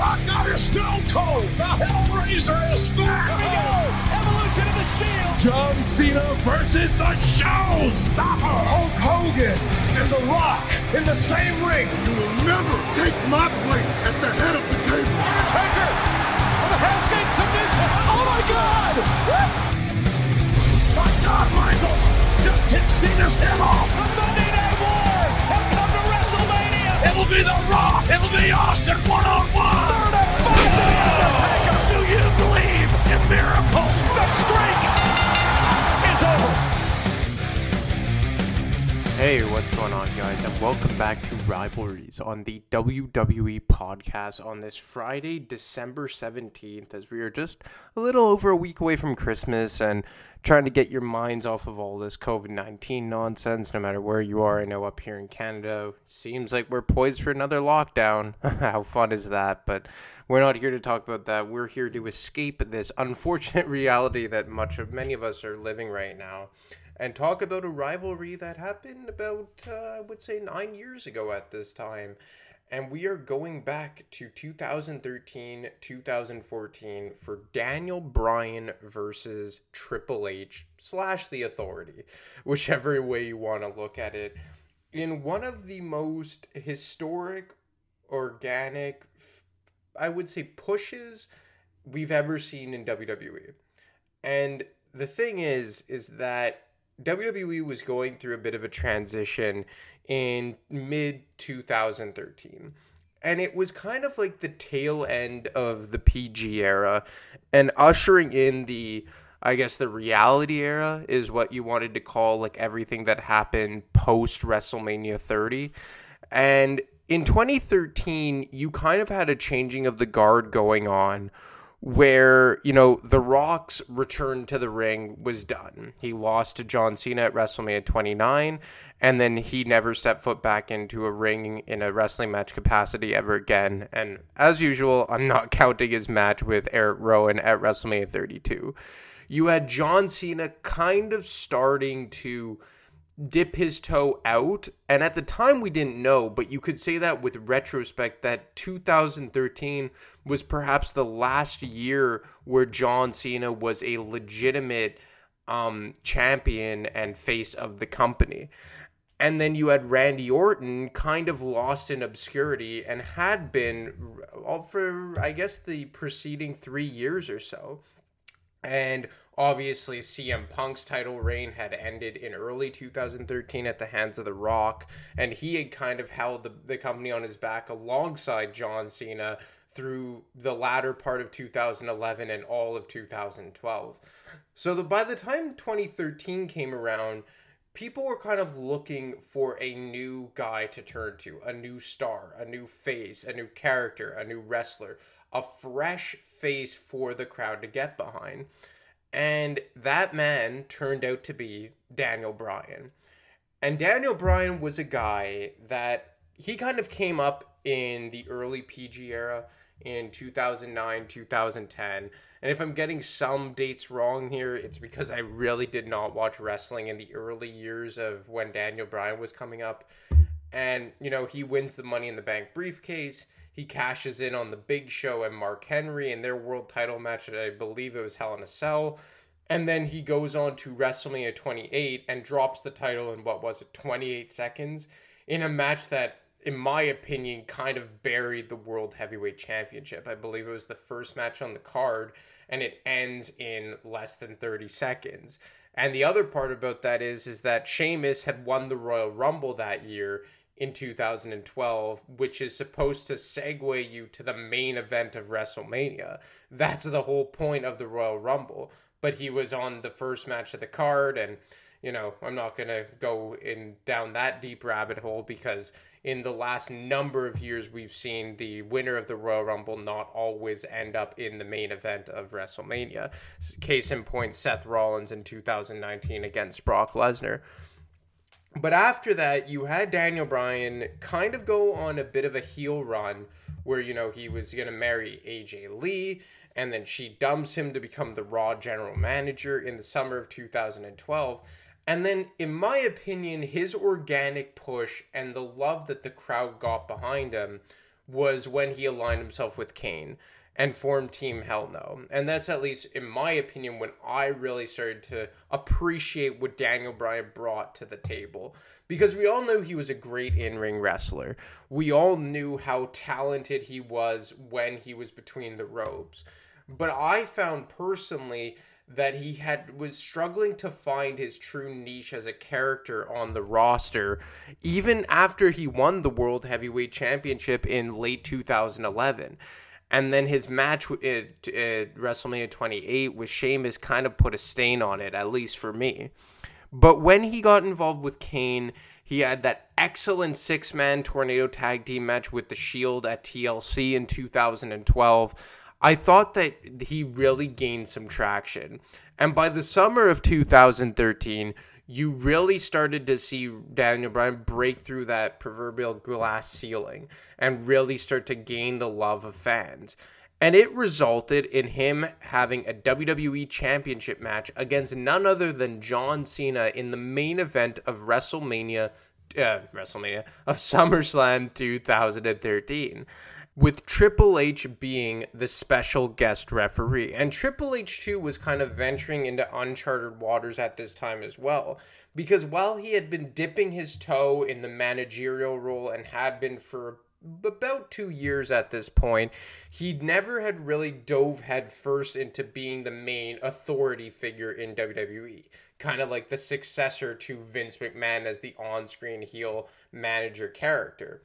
Rock is Stone Cold. The Hellraiser is back. Here we go. Evolution of the Shield. John Cena versus the Showstopper. Hulk Hogan and The Rock in the same ring. You will never take my place at the head of the table. Undertaker with a Hell's Gate submission. Oh my God. What? My God, Michaels just kicked Cena's head off. The Monday Night Wars have come to WrestleMania. It'll be The Rock. It'll be Austin one-on-one. Do you believe in miracles? The streak is over. Hey, what's going on, guys? And welcome back to Rivalries on the WWE podcast on this Friday, December 17th, as we are just a little over a week away from Christmas and trying to get your minds off of all this COVID-19 nonsense, no matter where you are. I know up here in Canada, seems like we're poised for another lockdown. How fun is that? But we're not here to talk about that. We're here to escape this unfortunate reality that many of us are living right now and talk about a rivalry that happened about, I would say, 9 years ago at this time. And we are going back to 2013-2014 for Daniel Bryan versus Triple H / The Authority, whichever way you want to look at it, in one of the most historic, organic, I would say, pushes we've ever seen in WWE. And the thing is that WWE was going through a bit of a transition in mid-2013, and it was kind of like the tail end of the PG era and ushering in the, I guess, the reality era is what you wanted to call, like, everything that happened post-WrestleMania 30. And in 2013, you kind of had a changing of the guard going on, where, you know, The Rock's return to the ring was done. He lost to John Cena at WrestleMania 29, and then he never stepped foot back into a ring in a wrestling match capacity ever again. And as usual, I'm not counting his match with Eric Rowan at WrestleMania 32. You had John Cena kind of starting to dip his toe out, and at the time we didn't know, but you could say that with retrospect that 2013 was perhaps the last year where John Cena was a legitimate champion and face of the company. And then you had Randy Orton kind of lost in obscurity and had been all for, I guess, the preceding 3 years or so. And obviously, CM Punk's title reign had ended in early 2013 at the hands of The Rock, and he had kind of held the company on his back alongside John Cena through the latter part of 2011 and all of 2012. So by the time 2013 came around, people were kind of looking for a new guy to turn to, a new star, a new face, a new character, a new wrestler, a fresh face for the crowd to get behind. And that man turned out to be Daniel Bryan. And Daniel Bryan was a guy that he kind of came up in the early PG era in 2009, 2010. And if I'm getting some dates wrong here, it's because I really did not watch wrestling in the early years of when Daniel Bryan was coming up. And, you know, he wins the Money in the Bank briefcase. He cashes in on the Big Show and Mark Henry in their world title match that I believe it was Hell in a Cell. And then he goes on to WrestleMania 28 and drops the title in, 28 seconds in a match that, in my opinion, kind of buried the World Heavyweight Championship. I believe it was the first match on the card, and it ends in less than 30 seconds. And the other part about that is that Sheamus had won the Royal Rumble that year, in 2012, which is supposed to segue you to the main event of WrestleMania. That's the whole point of the Royal Rumble. But he was on the first match of the card, and, you know, I'm not going to go in down that deep rabbit hole, because in the last number of years we've seen the winner of the Royal Rumble not always end up in the main event of WrestleMania. Case in point, Seth Rollins in 2019 against Brock Lesnar. But after that, you had Daniel Bryan kind of go on a bit of a heel run where, you know, he was going to marry AJ Lee, and then she dumps him to become the Raw general manager in the summer of 2012. And then, in my opinion, his organic push and the love that the crowd got behind him was when he aligned himself with Kane and formed Team Hell No. And that's, at least in my opinion, when I really started to appreciate what Daniel Bryan brought to the table. Because we all knew he was a great in-ring wrestler. We all knew how talented he was when he was between the ropes. But I found personally that he was struggling to find his true niche as a character on the roster, even after he won the World Heavyweight Championship in late 2011. And then his match at WrestleMania 28 with Sheamus kind of put a stain on it, at least for me. But when he got involved with Kane, he had that excellent six-man tornado tag team match with The Shield at TLC in 2012. I thought that he really gained some traction. And by the summer of 2013, you really started to see Daniel Bryan break through that proverbial glass ceiling and really start to gain the love of fans. And it resulted in him having a WWE Championship match against none other than John Cena in the main event of SummerSlam 2013. With Triple H being the special guest referee. And Triple H, too, was kind of venturing into uncharted waters at this time as well. Because while he had been dipping his toe in the managerial role and had been for about 2 years at this point, he never had really dove headfirst into being the main authority figure in WWE. Kind of like the successor to Vince McMahon as the on-screen heel manager character.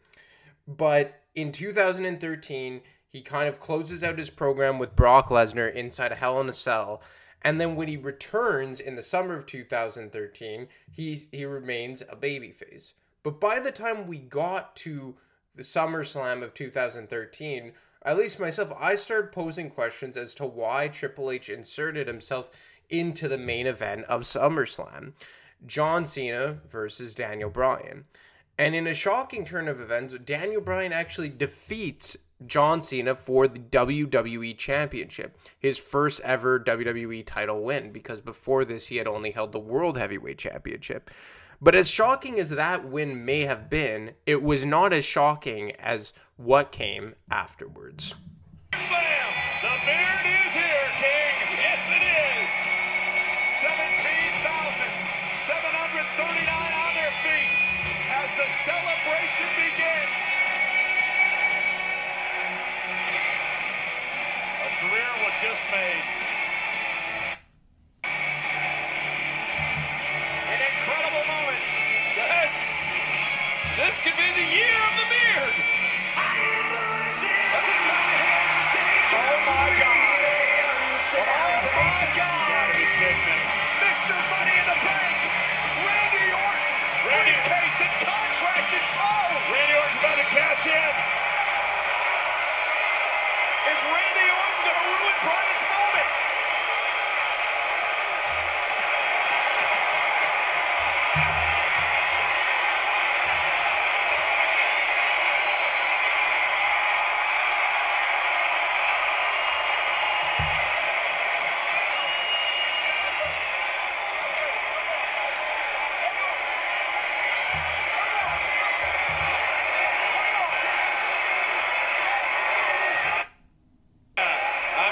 But in 2013, he kind of closes out his program with Brock Lesnar inside a Hell in a Cell. And then when he returns in the summer of 2013, he remains a babyface. But by the time we got to the SummerSlam of 2013, at least myself, I started posing questions as to why Triple H inserted himself into the main event of SummerSlam. John Cena versus Daniel Bryan. And in a shocking turn of events, Daniel Bryan actually defeats John Cena for the WWE Championship, his first ever WWE title win, because before this he had only held the World Heavyweight Championship. But as shocking as that win may have been, it was not as shocking as what came afterwards. Slam! The beard is here, King! Yes, it is! 17,739 on their feet! As the celebration begins. A career was just made. An incredible moment. This could be the year of the beard. Oh my God. Oh my God. You gotta be kidding me. Mr. Money in the Bank. Randy Orton. Randy case and contract in tow. Randy Orton's about to cash in. Is Randy Orton going to ruin Bryan's moment?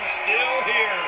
Champion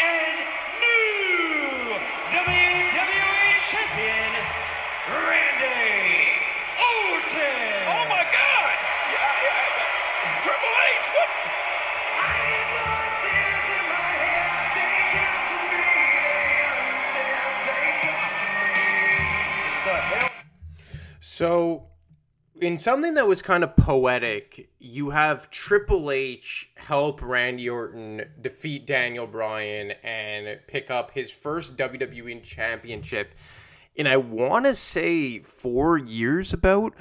and new So in something that was kind of poetic, you have Triple H help Randy Orton defeat Daniel Bryan and pick up his first WWE championship in, I want to say, 4 years about,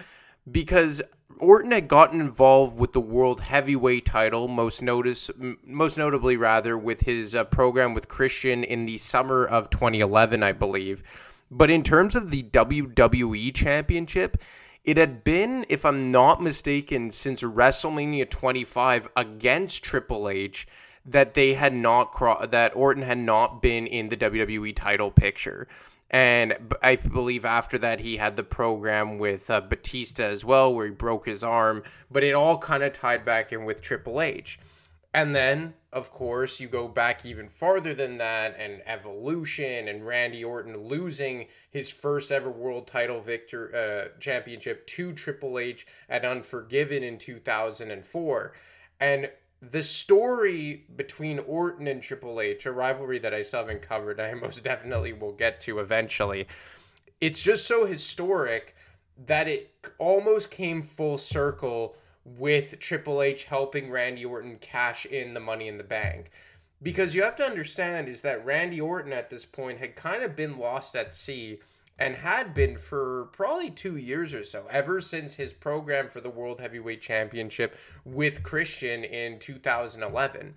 because Orton had gotten involved with the World Heavyweight title, most notably, with his program with Christian in the summer of 2011, I believe. But in terms of the WWE Championship, it had been, if I'm not mistaken, since WrestleMania 25 against Triple H that they had not that Orton had not been in the WWE title picture. And I believe after that, he had the program with Batista as well, where he broke his arm. But it all kind of tied back in with Triple H. And then, of course, you go back even farther than that, and Evolution and Randy Orton losing his first ever world title championship to Triple H at Unforgiven in 2004. And the story between Orton and Triple H, a rivalry that I still haven't covered, I most definitely will get to eventually. It's just so historic that it almost came full circle with Triple H helping Randy Orton cash in the Money in the Bank. Because you have to understand is that Randy Orton at this point had kind of been lost at sea and had been for probably 2 years or so, ever since his program for the World Heavyweight Championship with Christian in 2011.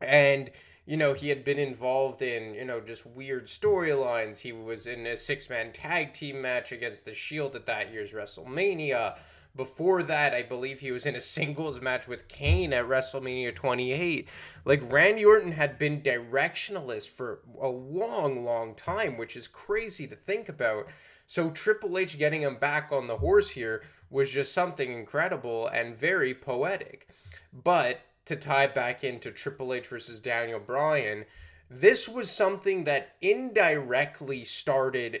And, you know, he had been involved in, you know, just weird storylines. He was in a six-man tag team match against The Shield at that year's WrestleMania. Before that, I believe he was in a singles match with Kane at WrestleMania 28. Like, Randy Orton had been directionless for a long, long time, which is crazy to think about. So Triple H getting him back on the horse here was just something incredible and very poetic. But to tie back into Triple H versus Daniel Bryan, this was something that indirectly started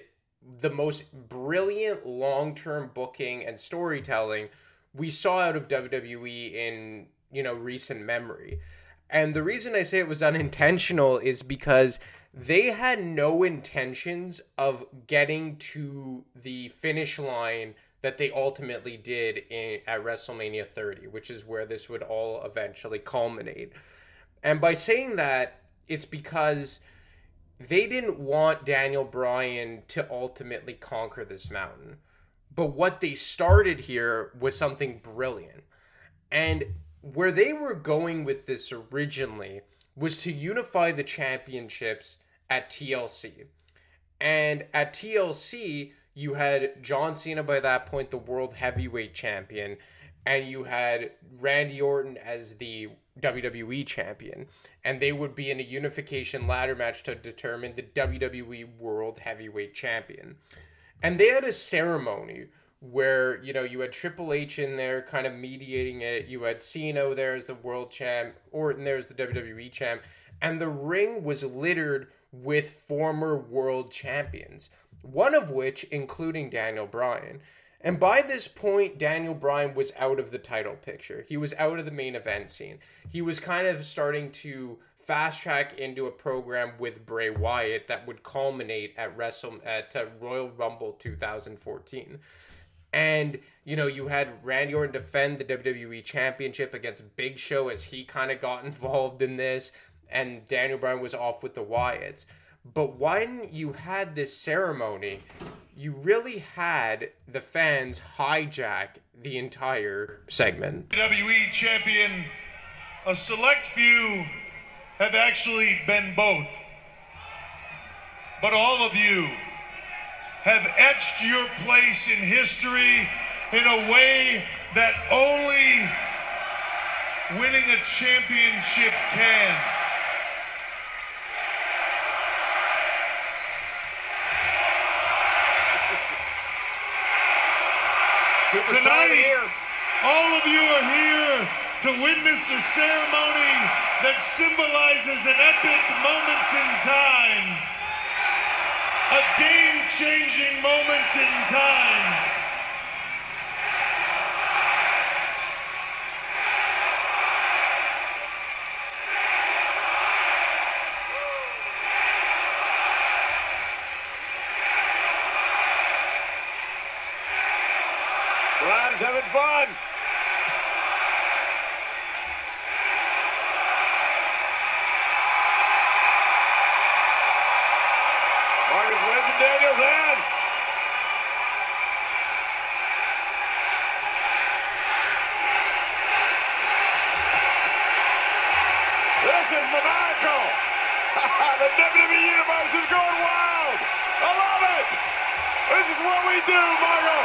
the most brilliant long-term booking and storytelling we saw out of WWE in, you know, recent memory. And the reason I say it was unintentional is because they had no intentions of getting to the finish line that they ultimately did at WrestleMania 30, which is where this would all eventually culminate. And by saying that, it's because they didn't want Daniel Bryan to ultimately conquer this mountain. But what they started here was something brilliant. And where they were going with this originally was to unify the championships at TLC. And at TLC, you had John Cena by that point, the World Heavyweight Champion, and you had Randy Orton as the WWE Champion, and they would be in a unification ladder match to determine the WWE World Heavyweight Champion. And they had a ceremony where, you know, you had Triple H in there kind of mediating it, you had Cena there as the world champ, Orton there as the WWE champ, and the ring was littered with former world champions, one of which including Daniel Bryan. And by this point, Daniel Bryan was out of the title picture. He was out of the main event scene. He was kind of starting to fast track into a program with Bray Wyatt that would culminate at Royal Rumble 2014. And, you know, you had Randy Orton defend the WWE Championship against Big Show as he kind of got involved in this. And Daniel Bryan was off with the Wyatts. But when you had this ceremony, you really had the fans hijack the entire segment. WWE champion, a select few have actually been both. But all of you have etched your place in history in a way that only winning a championship can. Tonight, all of you are here to witness a ceremony that symbolizes an epic moment in time, a game-changing moment in time. Rod's having fun. Marcus wins in Daniel's hand. This is maniacal. The WWE Universe is going wild. I love it. This is what we do, Margo.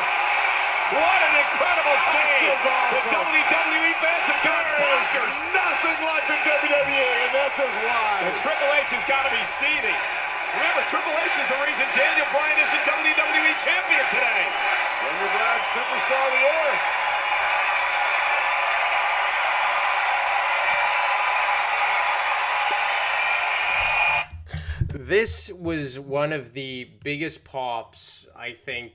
What an incredible scene! Awesome. The WWE fans have got bonkers. Nothing like the WWE, and this is why. And Triple H has got to be seething. Remember, Triple H is the reason Daniel Bryan is the WWE champion today. Daniel Bryan, superstar of the year. This was one of the biggest pops, I think,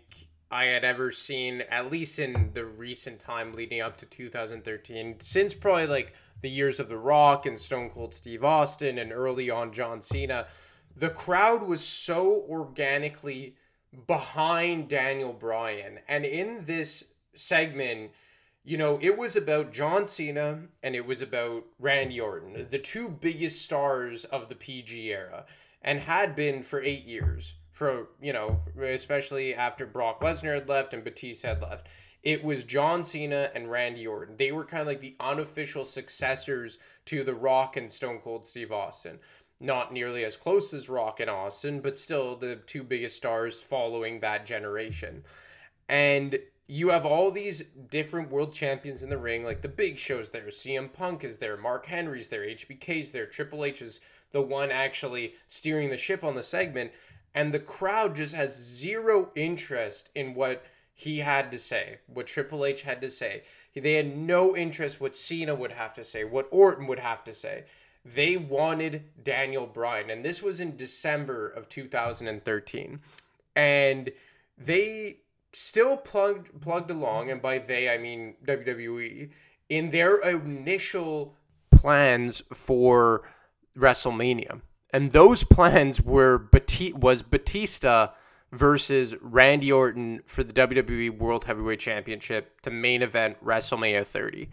I had ever seen, at least in the recent time leading up to 2013, since probably like the years of The Rock and Stone Cold Steve Austin and early on John Cena. The crowd was so organically behind Daniel Bryan. And in this segment, you know, it was about John Cena and it was about Randy Orton, the two biggest stars of the PG era and had been for 8 years. For, you know, especially after Brock Lesnar had left and Batista had left. It was John Cena and Randy Orton. They were kind of like the unofficial successors to The Rock and Stone Cold Steve Austin. Not nearly as close as Rock and Austin, but still the two biggest stars following that generation. And you have all these different world champions in the ring, like the Big Show's there, CM Punk is there, Mark Henry's there, HBK's there, Triple H is the one actually steering the ship on the segment. And the crowd just has zero interest in what he had to say, what Triple H had to say. They had no interest what Cena would have to say, what Orton would have to say. They wanted Daniel Bryan. And this was in December of 2013. And they still plugged along, and by they I mean WWE, in their initial plans for WrestleMania. And those plans were Batista versus Randy Orton for the WWE World Heavyweight Championship to main event WrestleMania 30.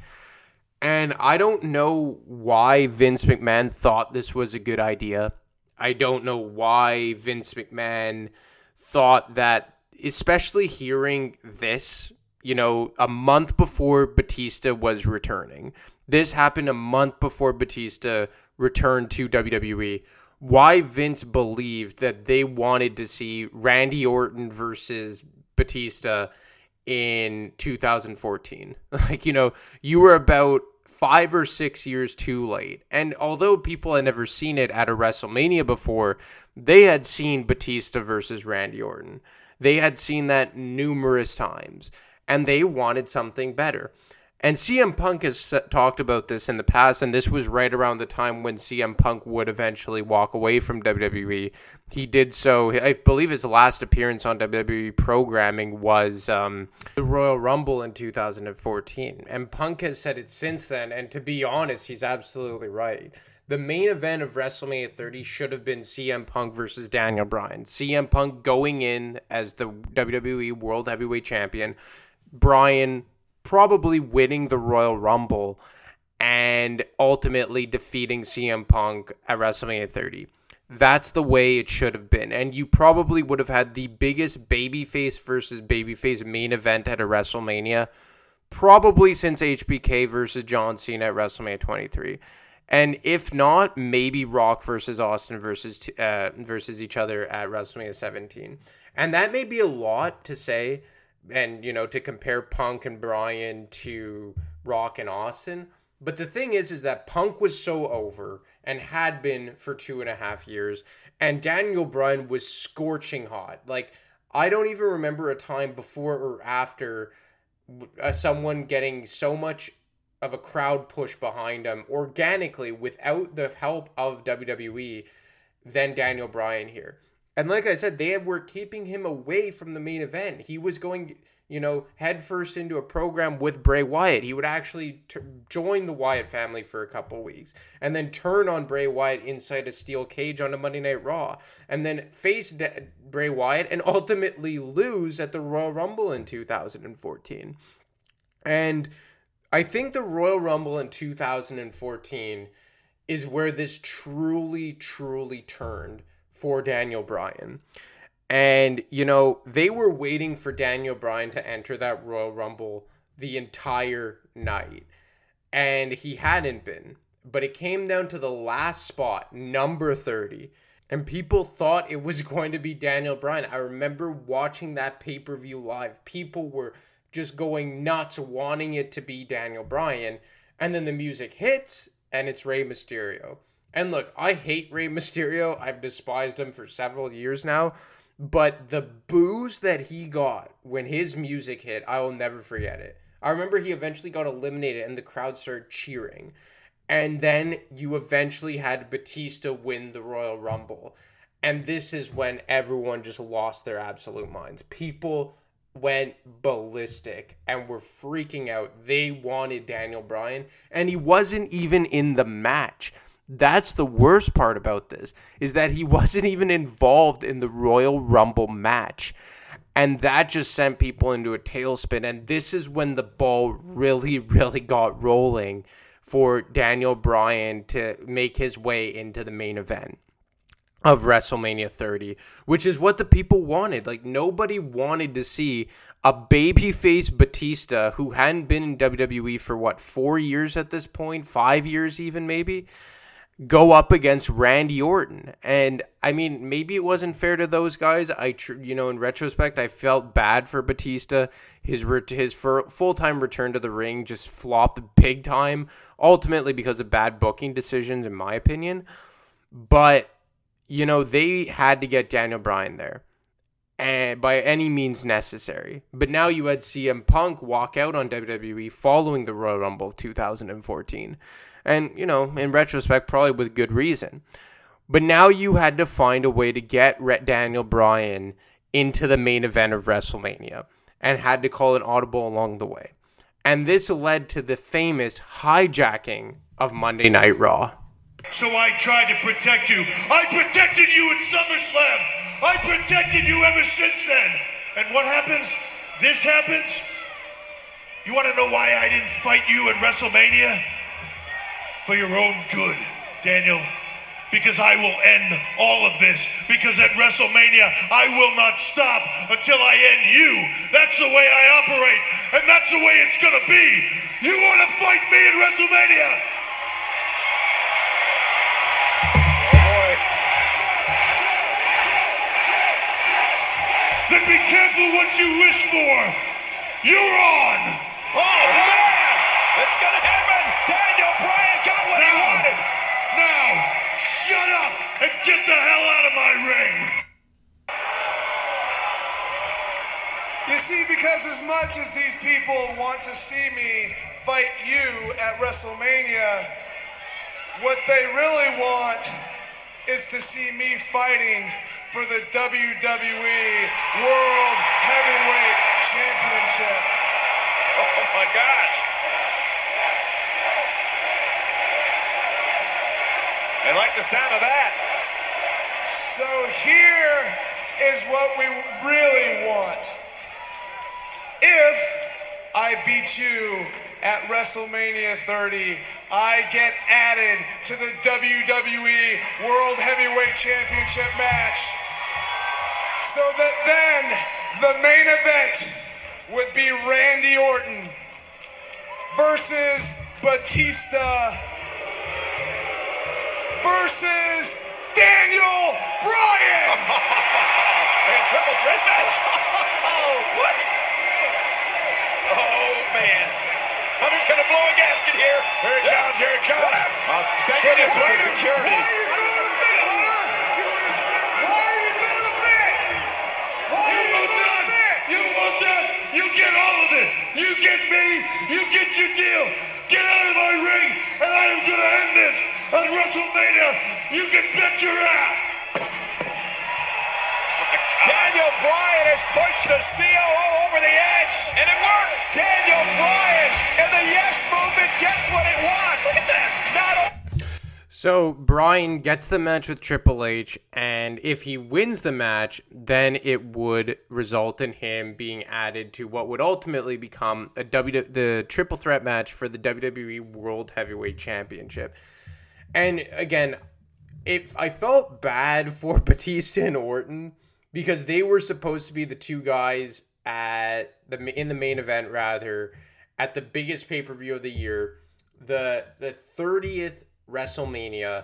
And I don't know why Vince McMahon thought this was a good idea. I don't know why Vince McMahon thought that, especially hearing this, you know, a month before Batista was returning. This happened a month before Batista returned to WWE. Why Vince believed that they wanted to see Randy Orton versus Batista in 2014. Like, you know, you were about 5 or 6 years too late. And although people had never seen it at a WrestleMania before, they had seen Batista versus Randy Orton. They had seen that numerous times. And they wanted something better. And CM Punk has talked about this in the past, and this was right around the time when CM Punk would eventually walk away from WWE. He did so, I believe his last appearance on WWE programming was the Royal Rumble in 2014. And Punk has said it since then, and to be honest, he's absolutely right. The main event of WrestleMania 30 should have been CM Punk versus Daniel Bryan. CM Punk going in as the WWE World Heavyweight Champion, Bryan probably winning the Royal Rumble and ultimately defeating CM Punk at WrestleMania 30. That's the way it should have been. And you probably would have had the biggest babyface versus babyface main event at a WrestleMania, probably since HBK versus John Cena at WrestleMania 23. And if not, maybe Rock versus Austin versus each other at WrestleMania 17. And that may be a lot to say. And, you know, to compare Punk and Bryan to Rock and Austin. But the thing is that Punk was so over and had been for 2.5 years. And Daniel Bryan was scorching hot. Like, I don't even remember a time before or after someone getting so much of a crowd push behind them organically without the help of WWE than Daniel Bryan here. And like I said, they were keeping him away from the main event. He was going, you know, headfirst into a program with Bray Wyatt. He would actually join the Wyatt family for a couple weeks and then turn on Bray Wyatt inside a steel cage on a Monday Night Raw and then face Bray Wyatt and ultimately lose at the Royal Rumble in 2014. And I think the Royal Rumble in 2014 is where this truly, truly turned for Daniel Bryan. And, you know, they were waiting for Daniel Bryan to enter that Royal Rumble the entire night. And he hadn't been. But it came down to the last spot, number 30. And people thought it was going to be Daniel Bryan. I remember watching that pay-per-view live. People were just going nuts, wanting it to be Daniel Bryan. And then the music hits, and it's Rey Mysterio. And look, I hate Rey Mysterio. I've despised him for several years now. But the boos that he got when his music hit, I will never forget it. I remember he eventually got eliminated, and the crowd started cheering. And then you eventually had Batista win the Royal Rumble. And this is when everyone just lost their absolute minds. People went ballistic and were freaking out. They wanted Daniel Bryan, and he wasn't even in the match. That's the worst part about this, is that he wasn't even involved in the Royal Rumble match. And that just sent people into a tailspin. And this is when the ball really, really got rolling for Daniel Bryan to make his way into the main event of WrestleMania 30, which is what the people wanted. Like, nobody wanted to see a babyface Batista who hadn't been in WWE for, 4 years at this point? 5 years even, maybe? Go up against Randy Orton. And, I mean, maybe it wasn't fair to those guys. In retrospect, I felt bad for Batista. His full-time return to the ring just flopped big time, ultimately because of bad booking decisions, in my opinion. But, you know, they had to get Daniel Bryan there, and by any means necessary. But now you had CM Punk walk out on WWE following the Royal Rumble 2014. And, you know, in retrospect, probably with good reason. But now you had to find a way to get Daniel Bryan into the main event of WrestleMania, and had to call an audible along the way. And this led to the famous hijacking of Monday Night Raw. So I tried to protect you. I protected you at SummerSlam. I protected you ever since then. And what happens? This happens? You want to know why I didn't fight you at WrestleMania? For your own good, Daniel. Because I will end all of this. Because at WrestleMania, I will not stop until I end you. That's the way I operate. And that's the way it's going to be. You want to fight me at WrestleMania? Oh boy. Then be careful what you wish for. You're on. Oh, man. It's going to happen. Daniel Bryan got what he wanted. Now. Shut up and get the hell out of my ring! You see, because as much as these people want to see me fight you at WrestleMania, what they really want is to see me fighting for the WWE World Heavyweight Championship. Oh my gosh! I like the sound of that. So here is what we really want. If I beat you at WrestleMania 30, I get added to the WWE World Heavyweight Championship match, so that then the main event would be Randy Orton versus Batista versus Daniel Bryan! Man, triple threat match? What? Oh, man. Hunter's gonna blow a gasket here. Here it comes, here it comes. Thank goodness for security. Why are you doing a bit, Hunter? Why are you doing a bit? You want that? You get all of it. You get me. You get your deal. Get out of my ring, and I am gonna end this. At WrestleMania, you can bet your ass. Daniel Bryan has pushed the COO over the edge, and it worked. Daniel Bryan and the Yes Movement gets what it wants. Look at that. So Bryan gets the match with Triple H, and if he wins the match, then it would result in him being added to what would ultimately become the triple threat match for the WWE World Heavyweight Championship. And again, I felt bad for Batista and Orton because they were supposed to be the two guys in the main event, rather, at the biggest pay-per-view of the year, the 30th WrestleMania,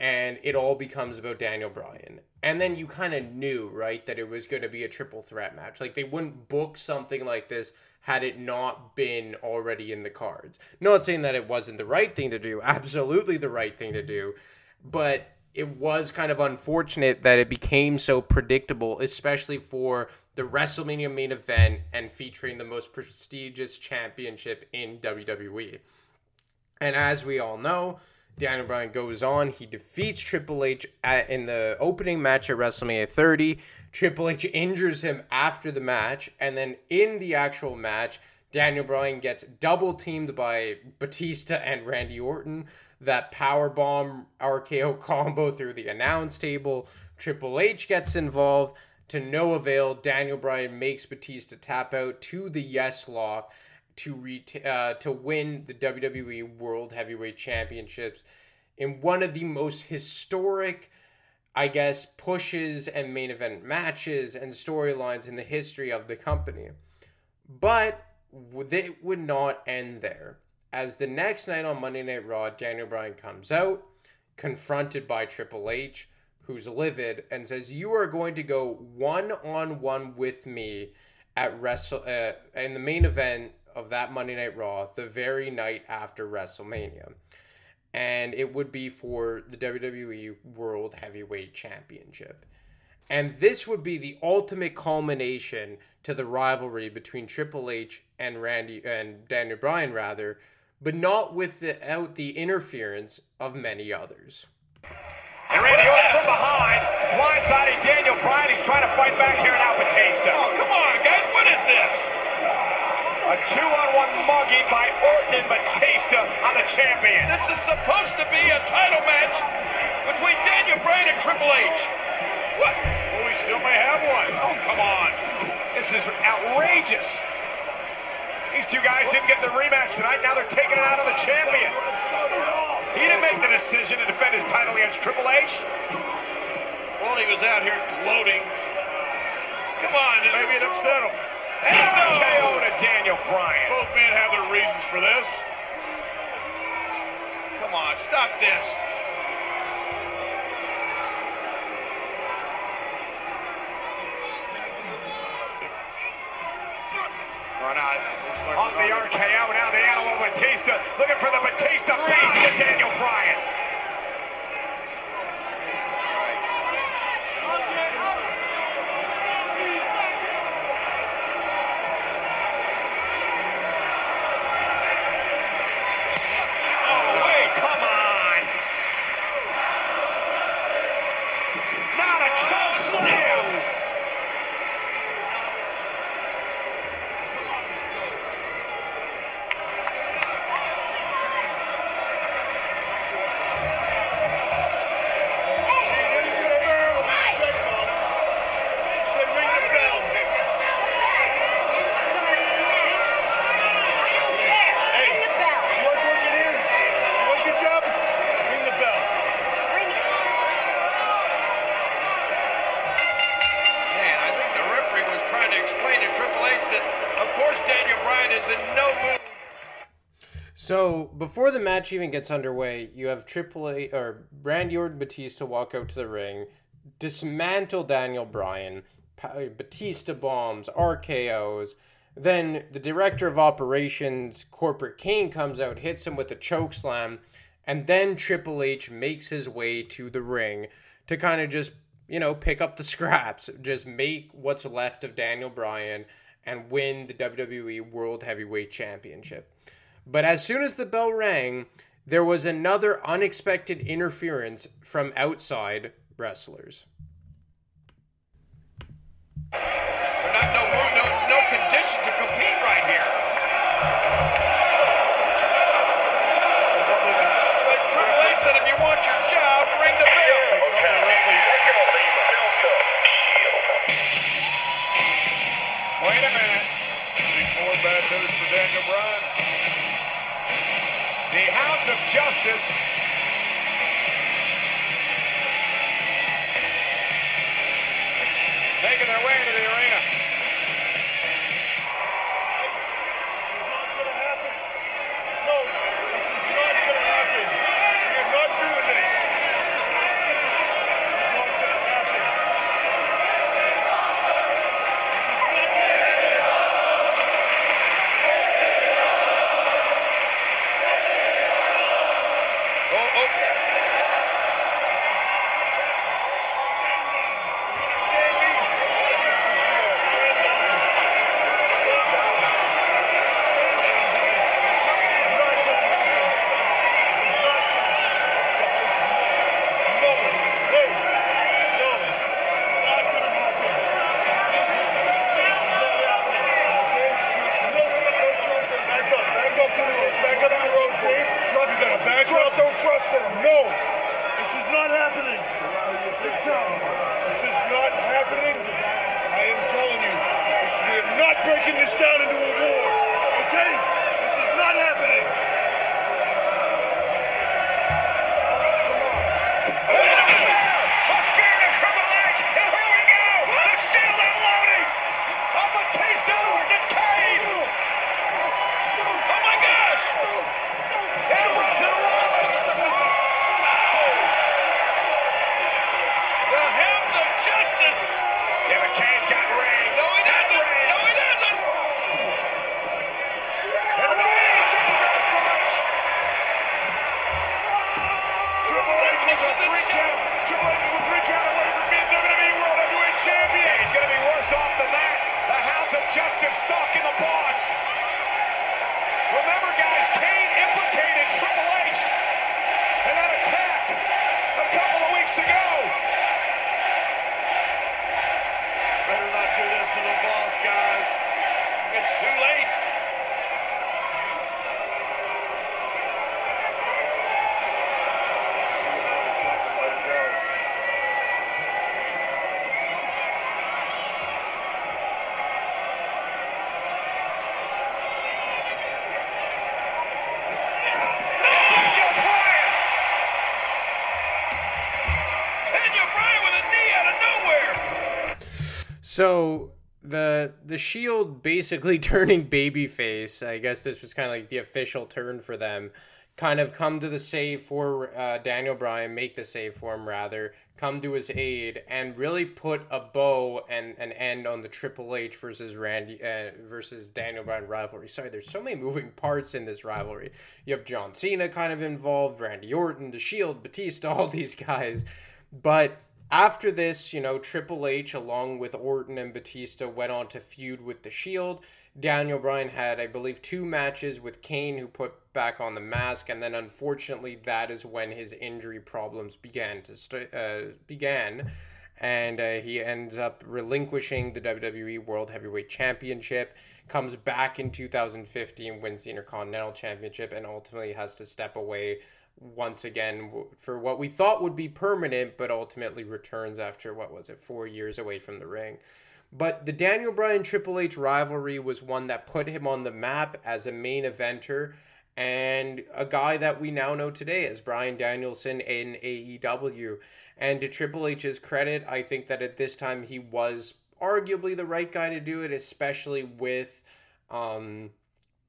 and it all becomes about Daniel Bryan. And then you kind of knew, right, that it was going to be a triple threat match. Like, they wouldn't book something like this had it not been already in the cards. Not saying that it wasn't the right thing to do, absolutely the right thing to do, but it was kind of unfortunate that it became so predictable, especially for the WrestleMania main event and featuring the most prestigious championship in WWE. And as we all know, Daniel Bryan goes on. He defeats Triple H in the opening match at WrestleMania 30. Triple H injures him after the match. And then in the actual match, Daniel Bryan gets double-teamed by Batista and Randy Orton. That powerbomb RKO combo through the announce table. Triple H gets involved. To no avail, Daniel Bryan makes Batista tap out to the Yes Lock to win the WWE World Heavyweight Championships in one of the most historic, I guess, pushes and main event matches and storylines in the history of the company. But it would not end there, as the next night on Monday Night Raw, Daniel Bryan comes out, confronted by Triple H, who's livid, and says, "You are going to go one-on-one with me at in the main event of that Monday Night Raw, the very night after WrestleMania." And it would be for the WWE World Heavyweight Championship. And this would be the ultimate culmination to the rivalry between Triple H and Daniel Bryan, rather, but not without the interference of many others. And Randy Orton from behind, blindsiding Daniel Bryan. He's trying to fight back here now, Batista. Oh, come on, guys, what is this? A 2-on-1 mugging by Orton and Batista on the champion. This is supposed to be a title match between Daniel Bryan and Triple H. What? Well, we still may have one. Oh, come on. This is outrageous. These two guys didn't get the rematch tonight. Now they're taking it out on the champion. He didn't make the decision to defend his title against Triple H. Well, he was out here gloating. Come on. Maybe it upset him. And a KO to Daniel Bryan. Both men have their reasons for this. Come on, stop this. Oh, no, like off the RKO, now the animal Batista, looking for the Batista feed to Daniel Bryan. So before the match even gets underway, you have Randy Orton, Batista walk out to the ring, dismantle Daniel Bryan, Batista bombs, RKOs. Then the director of operations, Corporate Kane, comes out, hits him with a choke slam, and then Triple H makes his way to the ring to kind of just, pick up the scraps, just make what's left of Daniel Bryan and win the WWE World Heavyweight Championship. But as soon as the bell rang, there was another unexpected interference from outside wrestlers. They're not no condition to compete right here. But Triple H said if you want your goes for Daniel Bryan. The House of Justice. Making their way to the arena. So the Shield basically turning babyface, I guess this was kind of like the official turn for them, kind of come to the save for Daniel Bryan, make the save for him rather, come to his aid, and really put a bow and an end on the Triple H versus versus Daniel Bryan rivalry. Sorry, there's so many moving parts in this rivalry. You have John Cena kind of involved, Randy Orton, the Shield, Batista, all these guys, but after this, you know, Triple H, along with Orton and Batista, went on to feud with The Shield. Daniel Bryan had, I believe, 2 matches with Kane, who put back on the mask, and then unfortunately, that is when his injury problems began to began, and he ends up relinquishing the WWE World Heavyweight Championship, comes back in 2015 and wins the Intercontinental Championship, and ultimately has to step away once again for what we thought would be permanent, but ultimately returns after, 4 years away from the ring. But the Daniel Bryan Triple H rivalry was one that put him on the map as a main eventer and a guy that we now know today as Bryan Danielson in AEW. And to Triple H's credit, I think that at this time he was arguably the right guy to do it, especially with